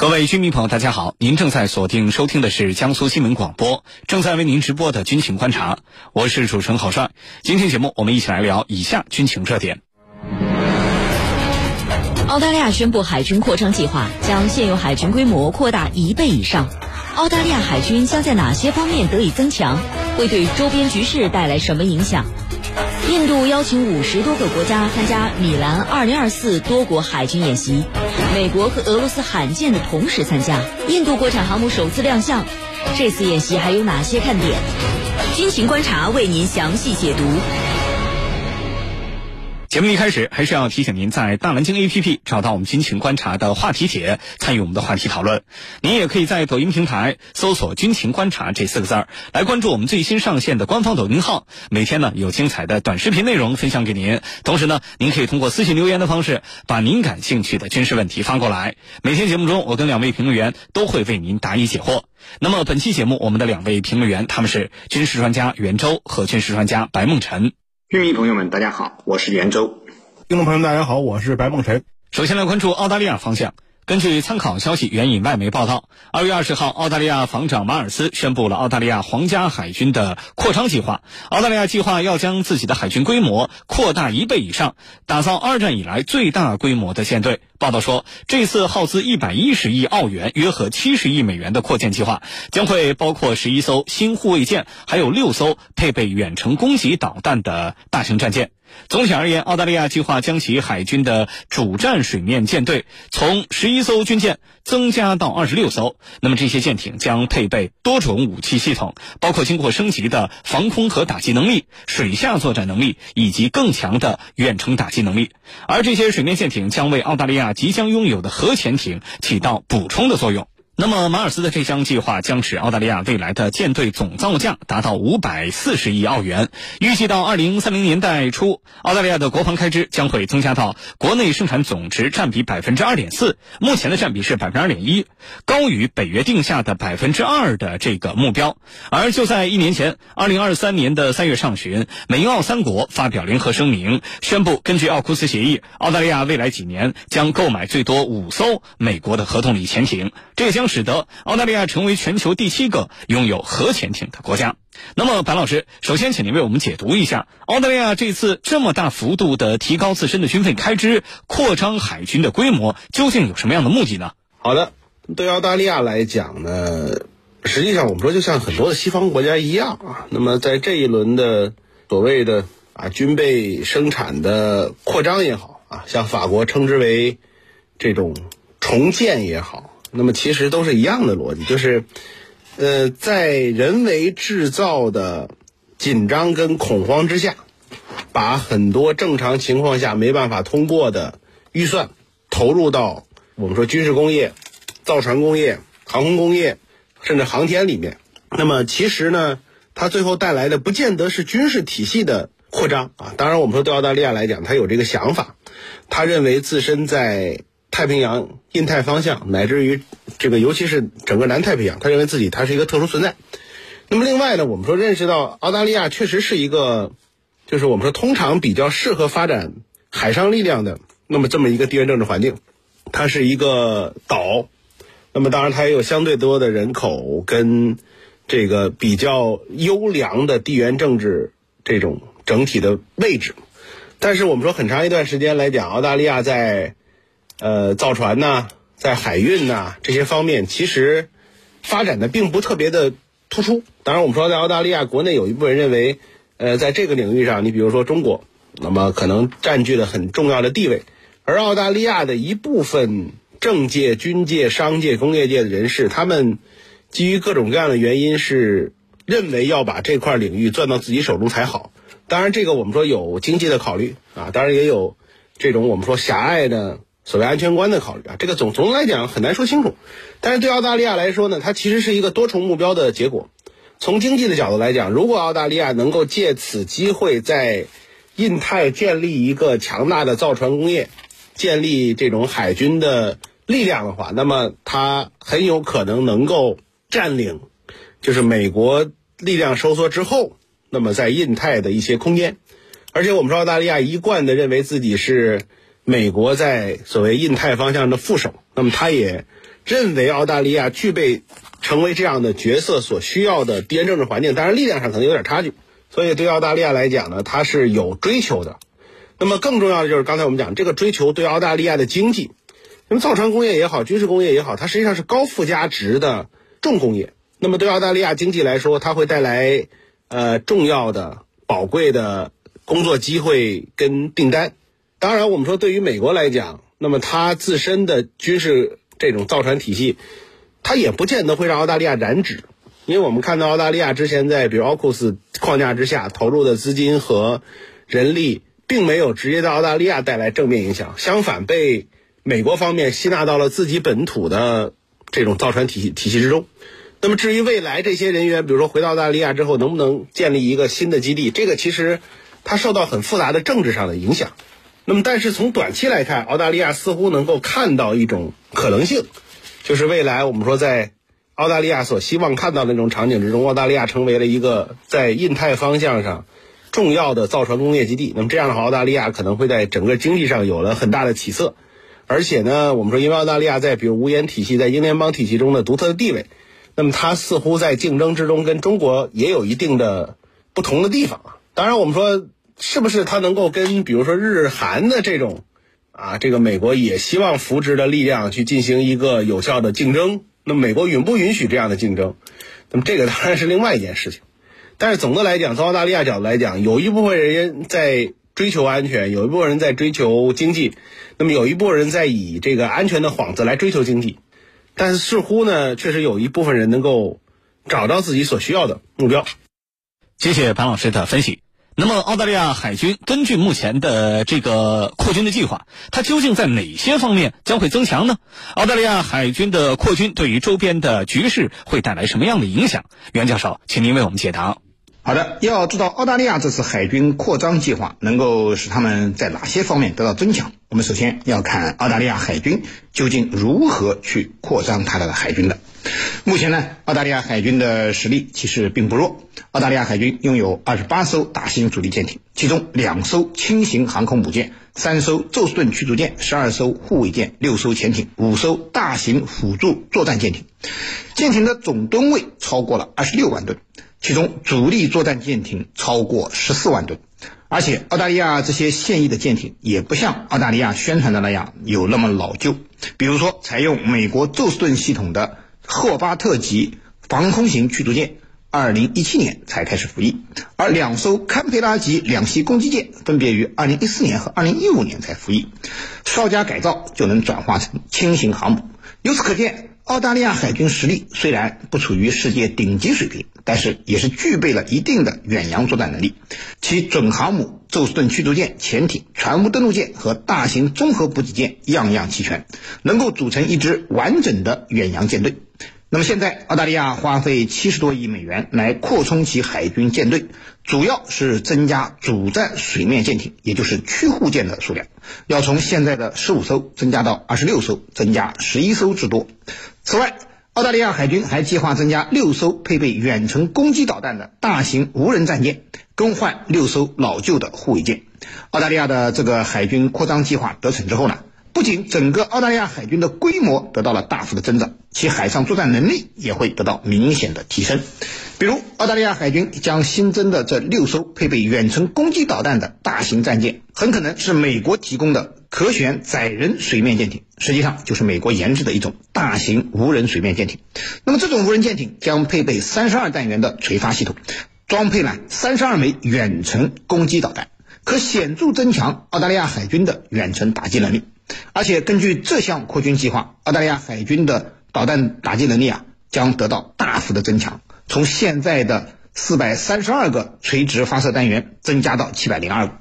各位军迷朋友大家好，您正在锁定收听的是江苏新闻广播，正在为您直播的军情观察，我是主持人郝帅。今天节目我们一起来聊以下军情热点。澳大利亚宣布海军扩张计划，将现有海军规模扩大1倍以上。澳大利亚海军将在哪些方面得以增强？会对周边局势带来什么影响？印度邀请50多个国家参加米兰2024多国海军演习，美国和俄罗斯罕见的同时参加，印度国产航母首次亮相。这次演习还有哪些看点？军情观察为您详细解读。节目一开始还是要提醒您在大蓝鲸 APP 找到我们军情观察的话题帖，参与我们的话题讨论。您也可以在抖音平台搜索军情观察这4个字来关注我们最新上线的官方抖音号，每天呢有精彩的短视频内容分享给您。同时呢，您可以通过私信留言的方式把您感兴趣的军事问题发过来，每天节目中我跟2位评论员都会为您答疑解惑。那么本期节目我们的2位评论员他们是军事专家袁周和军事专家白梦辰。军迷朋友们大家好，我是袁周。听众朋友们大家好，我是白梦辰。首先来关注澳大利亚方向。根据参考消息援引外媒报道，2月20号澳大利亚防长马尔斯宣布了澳大利亚皇家海军的扩张计划。澳大利亚计划要将自己的海军规模扩大1倍以上，打造2战以来最大规模的舰队。报道说，这次耗资110亿澳元约合70亿美元的扩建计划，将会包括11艘新护卫舰，还有6艘配备远程攻击导弹的大型战舰。总体而言，澳大利亚计划将其海军的主战水面舰队从11艘军舰增加到26艘。那么这些舰艇将配备多种武器系统，包括经过升级的防空和打击能力、水下作战能力以及更强的远程打击能力。而这些水面舰艇将为澳大利亚即将拥有的核潜艇起到补充的作用。那么马尔斯的这项计划将使澳大利亚未来的舰队总造价达到540亿澳元，预计到2030年代初，澳大利亚的国防开支将会增加到国内生产总值占比 2.4%， 目前的占比是 2.1%， 高于北约定下的 2% 的这个目标。而就在1年前，2023年的3月上旬，美澳三国发表联合声明，宣布根据奥库斯协议，澳大利亚未来几年将购买最多5艘美国的合同里潜艇，这将使得澳大利亚成为全球第7个拥有核潜艇的国家。那么白老师，首先请您为我们解读一下澳大利亚这次这么大幅度的提高自身的军费开支，扩张海军的规模，究竟有什么样的目的呢？好的，对澳大利亚来讲呢，实际上我们说就像很多的西方国家一样啊，那么在这一轮的所谓的军备生产的扩张也好啊，像法国称之为这种重建也好，那么其实都是一样的逻辑，就是在人为制造的紧张跟恐慌之下，把很多正常情况下没办法通过的预算投入到我们说军事工业、造船工业、航空工业甚至航天里面。那么其实呢，它最后带来的不见得是军事体系的扩张啊。当然我们说对澳大利亚来讲，它有这个想法，它认为自身在太平洋、印太方向乃至于这个尤其是整个南太平洋，他认为自己它是一个特殊存在。那么另外呢，我们说认识到澳大利亚确实是一个就是我们说通常比较适合发展海上力量的那么这么一个地缘政治环境，它是一个岛，那么当然它也有相对多的人口跟这个比较优良的地缘政治这种整体的位置。但是我们说很长一段时间来讲，澳大利亚在造船呐，在海运呐这些方面，其实发展的并不特别的突出。当然，我们说在澳大利亚国内有一部分人认为，在这个领域上，你比如说中国，那么可能占据了很重要的地位。而澳大利亚的一部分政界、军界、商界、工业界的人士，他们基于各种各样的原因，是认为要把这块领域攥到自己手中才好。当然，这个我们说有经济的考虑啊，当然也有这种我们说狭隘的所谓安全观的考虑啊，这个总的来讲很难说清楚。但是对澳大利亚来说呢，它其实是一个多重目标的结果。从经济的角度来讲，如果澳大利亚能够借此机会在印太建立一个强大的造船工业，建立这种海军的力量的话，那么它很有可能能够占领就是美国力量收缩之后那么在印太的一些空间。而且我们说澳大利亚一贯的认为自己是美国在所谓印太方向的副手，那么他也认为澳大利亚具备成为这样的角色所需要的地缘政治环境，当然力量上可能有点差距，所以对澳大利亚来讲呢，它是有追求的。那么更重要的就是刚才我们讲这个追求对澳大利亚的经济，那么造船工业也好，军事工业也好，它实际上是高附加值的重工业，那么对澳大利亚经济来说，它会带来重要的宝贵的工作机会跟订单。当然我们说对于美国来讲，那么它自身的军事这种造船体系，它也不见得会让澳大利亚染指，因为我们看到澳大利亚之前在比如 AUKUS 框架之下投入的资金和人力并没有直接到澳大利亚带来正面影响，相反被美国方面吸纳到了自己本土的这种造船体系之中。那么至于未来这些人员比如说回到澳大利亚之后能不能建立一个新的基地，这个其实它受到很复杂的政治上的影响。那么但是从短期来看，澳大利亚似乎能够看到一种可能性，就是未来我们说在澳大利亚所希望看到的那种场景之中，澳大利亚成为了一个在印太方向上重要的造船工业基地。那么这样的话，澳大利亚可能会在整个经济上有了很大的起色，而且呢我们说因为澳大利亚在比如无烟体系在英联邦体系中的独特的地位，那么它似乎在竞争之中跟中国也有一定的不同的地方。当然我们说是不是它能够跟比如说日韩的这种这个美国也希望扶植的力量去进行一个有效的竞争，那么美国允不允许这样的竞争，那么这个当然是另外一件事情。但是总的来讲，从澳大利亚角度来讲，有一部分人在追求安全，有一部分人在追求经济，那么有一部分人在以这个安全的幌子来追求经济，但是似乎呢确实有一部分人能够找到自己所需要的目标。谢谢潘老师的分析。那么澳大利亚海军根据目前的这个扩军的计划，它究竟在哪些方面将会增强呢？澳大利亚海军的扩军对于周边的局势会带来什么样的影响？袁教授，请您为我们解答。好的，要知道澳大利亚这次海军扩张计划能够使他们在哪些方面得到增强，我们首先要看澳大利亚海军究竟如何去扩张它的海军的。目前呢，澳大利亚海军的实力其实并不弱。澳大利亚海军拥有28艘大型主力舰艇，其中2艘轻型航空母舰，3艘宙斯盾驱逐舰，12艘护卫舰，6艘潜艇，5艘大型辅助作战舰艇。舰艇的总吨位超过了26万吨，其中主力作战舰艇超过14万吨。而且澳大利亚这些现役的舰艇也不像澳大利亚宣传的那样有那么老旧，比如说采用美国宙斯盾系统的霍巴特级防空型驱逐舰2017年才开始服役，而2艘堪培拉级两栖攻击舰分别于2014年和2015年才服役，稍加改造就能转化成轻型航母。由此可见，澳大利亚海军实力虽然不处于世界顶级水平，但是也是具备了一定的远洋作战能力，其准航母、宙斯盾驱逐舰、潜艇、船坞登陆舰和大型综合补给舰样样齐全，能够组成一支完整的远洋舰队。那么现在澳大利亚花费70多亿美元来扩充其海军舰队，主要是增加主战水面舰艇，也就是驱护舰的数量，要从现在的15艘增加到26艘，增加11艘之多。此外，澳大利亚海军还计划增加6艘配备远程攻击导弹的大型无人战舰，更换6艘老旧的护卫舰。澳大利亚的这个海军扩张计划得逞之后呢，不仅整个澳大利亚海军的规模得到了大幅的增长，其海上作战能力也会得到明显的提升。比如澳大利亚海军将新增的这6艘配备远程攻击导弹的大型战舰，很可能是美国提供的可选载人水面舰艇，实际上就是美国研制的一种大型无人水面舰艇。那么这种无人舰艇将配备32弹源的垂发系统，装配了32枚远程攻击导弹，可显著增强澳大利亚海军的远程打击能力。而且根据这项扩军计划，澳大利亚海军的导弹打击能力将得到大幅的增强，从现在的432个垂直发射单元增加到702个。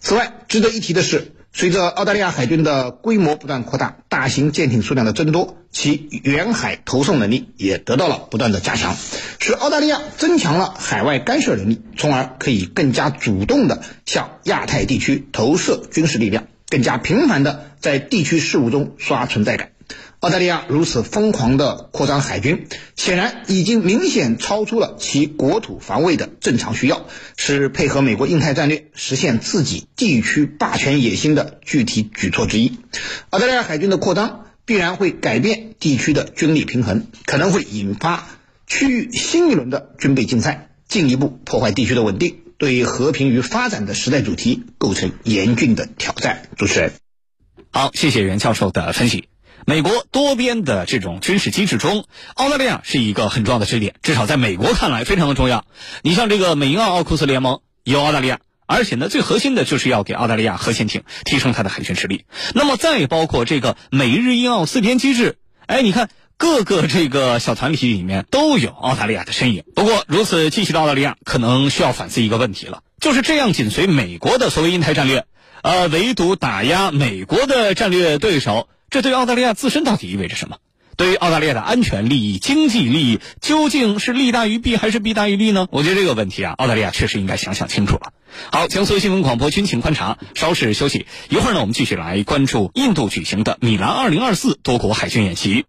此外，值得一提的是，随着澳大利亚海军的规模不断扩大，大型舰艇数量的增多，其远海投送能力也得到了不断的加强，使澳大利亚增强了海外干涉能力，从而可以更加主动地向亚太地区投射军事力量，更加频繁地在地区事务中刷存在感。澳大利亚如此疯狂地扩张海军，显然已经明显超出了其国土防卫的正常需要，是配合美国印太战略实现自己地区霸权野心的具体举措之一。澳大利亚海军的扩张必然会改变地区的军力平衡，可能会引发区域新一轮的军备竞赛，进一步破坏地区的稳定，对和平与发展的时代主题构成严峻的挑战。主持人，好，谢谢袁教授的分析。美国多边的这种军事机制中，澳大利亚是一个很重要的支点，至少在美国看来非常的重要。你像这个美英澳奥库斯联盟有澳大利亚，而且呢最核心的就是要给澳大利亚核潜艇，提升它的海军实力。那么再包括这个美日英澳四边机制，哎，你看各个这个小团体里面都有澳大利亚的身影。不过如此积极的澳大利亚可能需要反思一个问题了，就是这样紧随美国的所谓印太战略，唯独打压美国的战略对手，这对澳大利亚自身到底意味着什么？对于澳大利亚的安全利益、经济利益，究竟是利大于弊还是弊大于利呢？我觉得这个问题啊，澳大利亚确实应该想想清楚了。好，江苏新闻广播军情观察，稍事休息，一会儿呢，我们继续来关注印度举行的米兰2024多国海军演习。